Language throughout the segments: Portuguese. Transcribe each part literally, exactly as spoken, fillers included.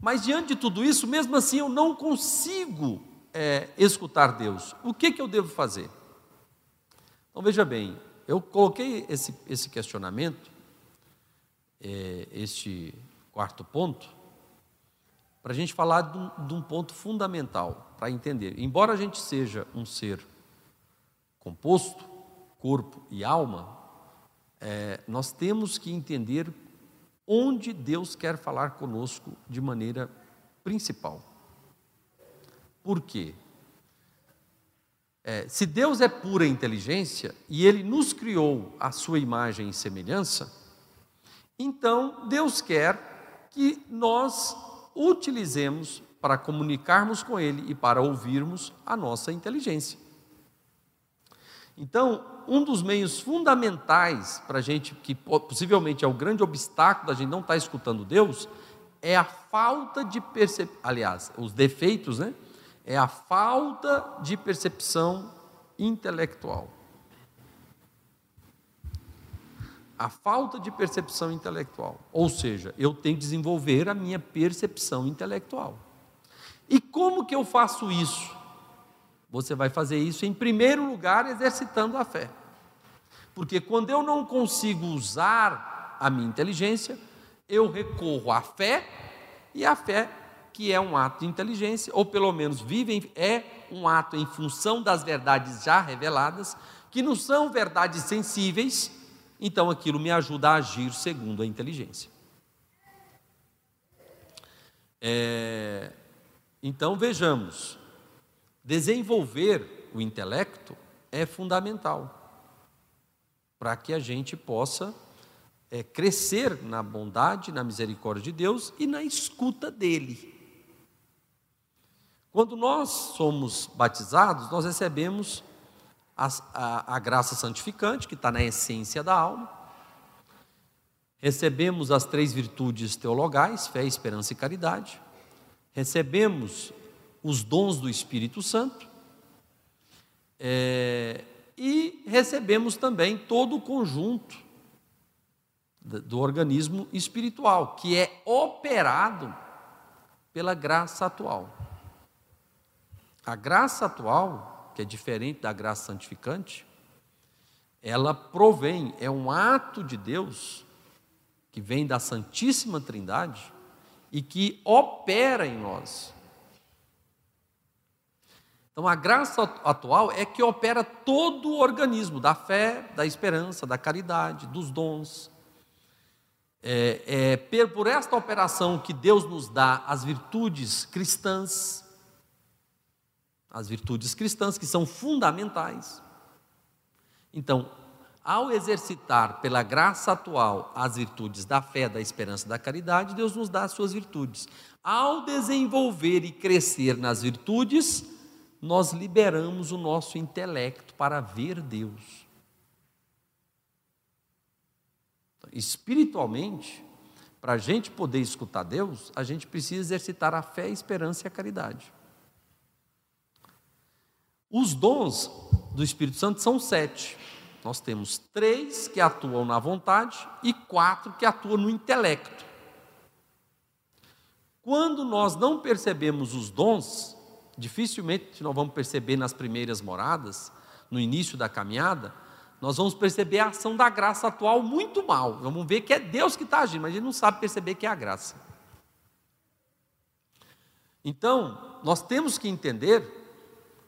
Mas diante de tudo isso, mesmo assim eu não consigo é, escutar Deus. O que que eu devo fazer? Então veja bem, eu coloquei esse, esse questionamento, é, este quarto ponto, para a gente falar de um, de um ponto fundamental, para entender. Embora a gente seja um ser composto, corpo e alma, é, nós temos que entender onde Deus quer falar conosco de maneira principal. Por quê? É, se Deus é pura inteligência e Ele nos criou a sua imagem e semelhança, então Deus quer que nós utilizemos para comunicarmos com Ele e para ouvirmos a nossa inteligência. Então, um dos meios fundamentais para a gente, que possivelmente é o grande obstáculo da gente não estar escutando Deus, é a falta de percepção, aliás, os defeitos, né? É a falta de percepção intelectual. A falta de percepção intelectual. Ou seja, eu tenho que desenvolver a minha percepção intelectual. E como que eu faço isso? Você vai fazer isso, em primeiro lugar, exercitando a fé. Porque quando eu não consigo usar a minha inteligência, eu recorro à fé, e a fé, que é um ato de inteligência, ou pelo menos vive em, é um ato em função das verdades já reveladas, que não são verdades sensíveis, então aquilo me ajuda a agir segundo a inteligência. É, então vejamos, desenvolver o intelecto é fundamental para que a gente possa é, crescer na bondade, na misericórdia de Deus e na escuta dEle. Quando nós somos batizados, nós recebemos a, a, a graça santificante, que está na essência da alma, recebemos as três virtudes teologais, fé, esperança e caridade, recebemos os dons do Espírito Santo, é, e recebemos também todo o conjunto do organismo espiritual, que é operado pela graça atual. A graça atual, que é diferente da graça santificante, ela provém, é um ato de Deus, que vem da Santíssima Trindade, e que opera em nós. Então, a graça atual é que opera todo o organismo, da fé, da esperança, da caridade, dos dons. É, é por esta operação que Deus nos dá as virtudes cristãs, as virtudes cristãs que são fundamentais. Então, ao exercitar pela graça atual as virtudes da fé, da esperança, da caridade, Deus nos dá as suas virtudes. Ao desenvolver e crescer nas virtudes, nós liberamos o nosso intelecto para ver Deus. Espiritualmente, para a gente poder escutar Deus, a gente precisa exercitar a fé, a esperança e a caridade. Os dons do Espírito Santo são sete. Nós temos três que atuam na vontade e quatro que atuam no intelecto. Quando nós não percebemos os dons, dificilmente nós vamos perceber nas primeiras moradas, no início da caminhada, nós vamos perceber a ação da graça atual muito mal. Vamos ver que é Deus que está agindo, mas a gente não sabe perceber que é a graça. Então, nós temos que entender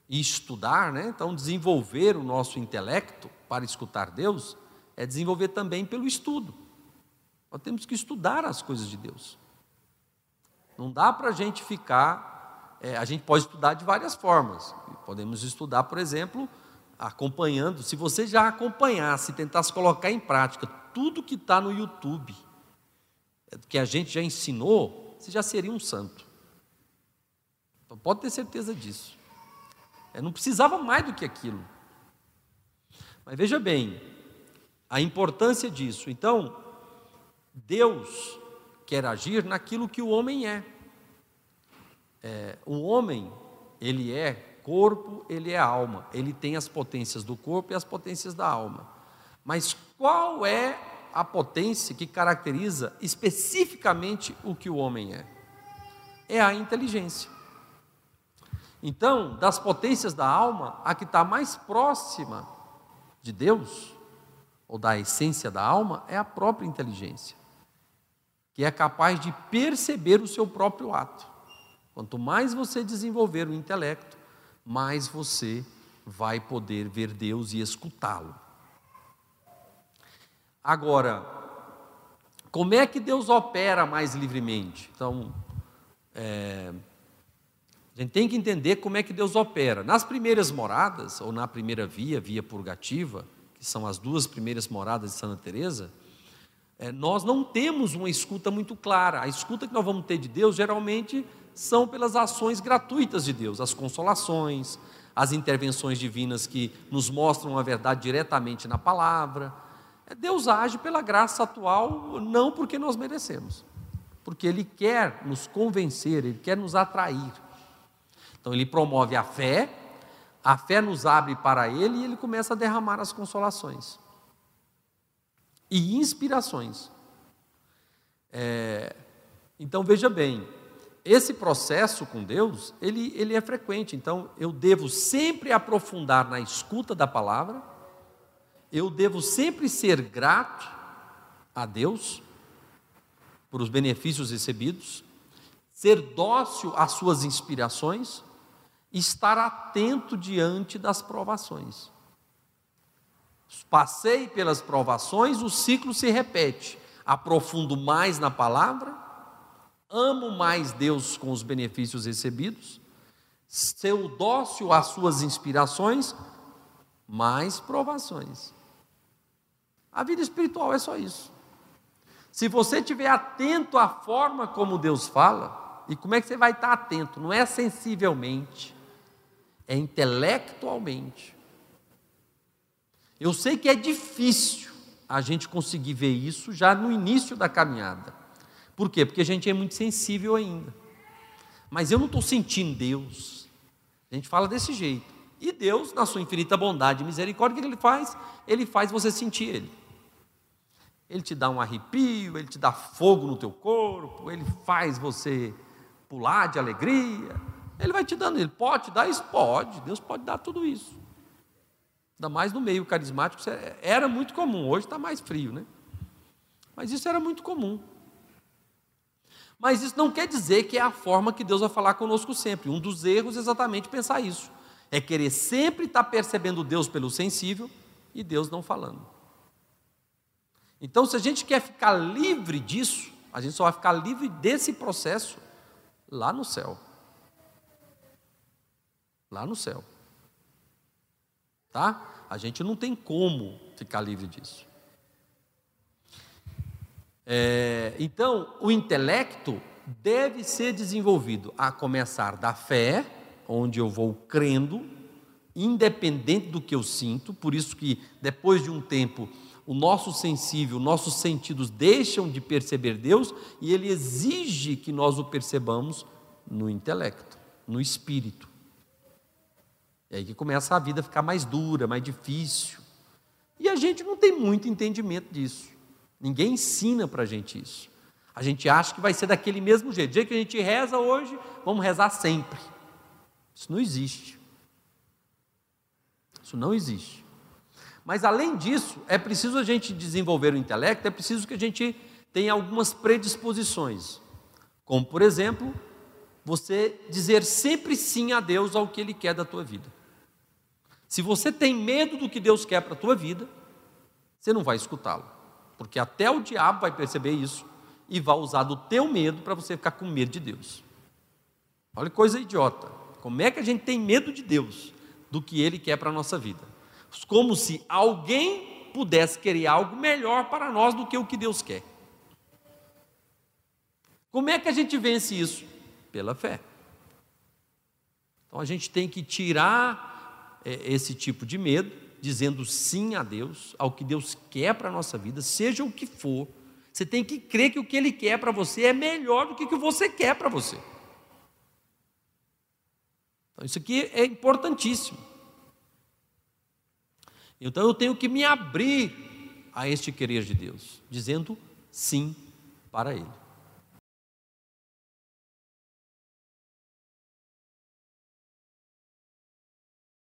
e estudar, né? Então, desenvolver o nosso intelecto para escutar Deus é desenvolver também pelo estudo. Nós temos que estudar as coisas de Deus. Não dá para a gente ficar... É, a gente pode estudar de várias formas. Podemos estudar, por exemplo, acompanhando. Se você já acompanhasse, tentasse colocar em prática tudo que está no YouTube, que a gente já ensinou, você já seria um santo. Então, pode ter certeza disso. É, não precisava mais do que aquilo. Mas veja bem, a importância disso. Então, Deus quer agir naquilo que o homem é. É, o homem, ele é corpo, ele é alma, ele tem as potências do corpo e as potências da alma. Mas qual é a potência que caracteriza especificamente o que o homem é? é a inteligência. Então, das potências da alma, a que está mais próxima de Deus, ou da essência da alma, é a própria inteligência, que é capaz de perceber o seu próprio ato. Quanto mais você desenvolver o intelecto, mais você vai poder ver Deus e escutá-lo. Agora, como é que Deus opera mais livremente? Então, é, a gente tem que entender como é que Deus opera. Nas primeiras moradas, ou na primeira via, via purgativa, que são as duas primeiras moradas de Santa Teresa, é, nós não temos uma escuta muito clara. A escuta que nós vamos ter de Deus, geralmente, são pelas ações gratuitas de Deus, as consolações, as intervenções divinas que nos mostram a verdade diretamente na palavra. Deus age pela graça atual, não porque nós merecemos, porque Ele quer nos convencer, Ele quer nos atrair. Então Ele promove a fé, a fé nos abre para Ele e Ele começa a derramar as consolações e inspirações. É, então veja bem, esse processo com Deus, ele, ele é frequente. Então, eu devo sempre aprofundar na escuta da palavra, eu devo sempre ser grato a Deus por os benefícios recebidos, ser dócil às suas inspirações, estar atento diante das provações. Passei pelas provações, o ciclo se repete. Aprofundo mais na palavra, amo mais Deus com os benefícios recebidos, sou dócil às suas inspirações, mais provações. A vida espiritual é só isso. Se você estiver atento à forma como Deus fala, e como é que você vai estar atento? Não é sensivelmente, é intelectualmente. Eu sei que é difícil a gente conseguir ver isso já no início da caminhada. Por quê? Porque a gente é muito sensível ainda. Mas eu não estou sentindo Deus. A gente fala desse jeito. E Deus, na sua infinita bondade e misericórdia, o que Ele faz? Ele faz você sentir Ele. Ele te dá um arrepio, Ele te dá fogo no teu corpo, Ele faz você pular de alegria. Ele vai te dando. Ele pode te dar isso? Pode. Deus pode dar tudo isso. Ainda mais no meio carismático. Era muito comum. Hoje está mais frio, né? Mas isso era muito comum. Mas isso não quer dizer que é a forma que Deus vai falar conosco sempre. Um dos erros é exatamente pensar isso. É querer sempre estar percebendo Deus pelo sensível e Deus não falando. Então, se a gente quer ficar livre disso, a gente só vai ficar livre desse processo lá no céu. Lá no céu. Tá? A gente não tem como ficar livre disso. É, então, o intelecto deve ser desenvolvido a começar da fé, onde eu vou crendo, independente do que eu sinto. Por isso que, depois de um tempo, o nosso sensível, nossos sentidos deixam de perceber Deus e Ele exige que nós o percebamos no intelecto, no espírito. É aí que começa a vida a ficar mais dura, mais difícil. E a gente não tem muito entendimento disso. Ninguém ensina para a gente isso. A gente acha que vai ser daquele mesmo jeito. Do jeito que a gente reza hoje, vamos rezar sempre. Isso não existe. Isso não existe. Mas, além disso, é preciso a gente desenvolver o intelecto, é preciso que a gente tenha algumas predisposições. Como, por exemplo, você dizer sempre sim a Deus ao que Ele quer da tua vida. Se você tem medo do que Deus quer para a tua vida, você não vai escutá-lo. Porque até o diabo vai perceber isso e vai usar do teu medo para você ficar com medo de Deus. Olha que coisa idiota. Como é que a gente tem medo de Deus, do que Ele quer para a nossa vida? Como se alguém pudesse querer algo melhor para nós do que o que Deus quer. Como é que a gente vence isso? Pela fé. Então a gente tem que tirar é, esse tipo de medo, dizendo sim a Deus, ao que Deus quer para a nossa vida, seja o que for. Você tem que crer que o que Ele quer para você é melhor do que o que você quer para você. Então, isso aqui é importantíssimo. Então, eu tenho que me abrir a este querer de Deus, dizendo sim para Ele.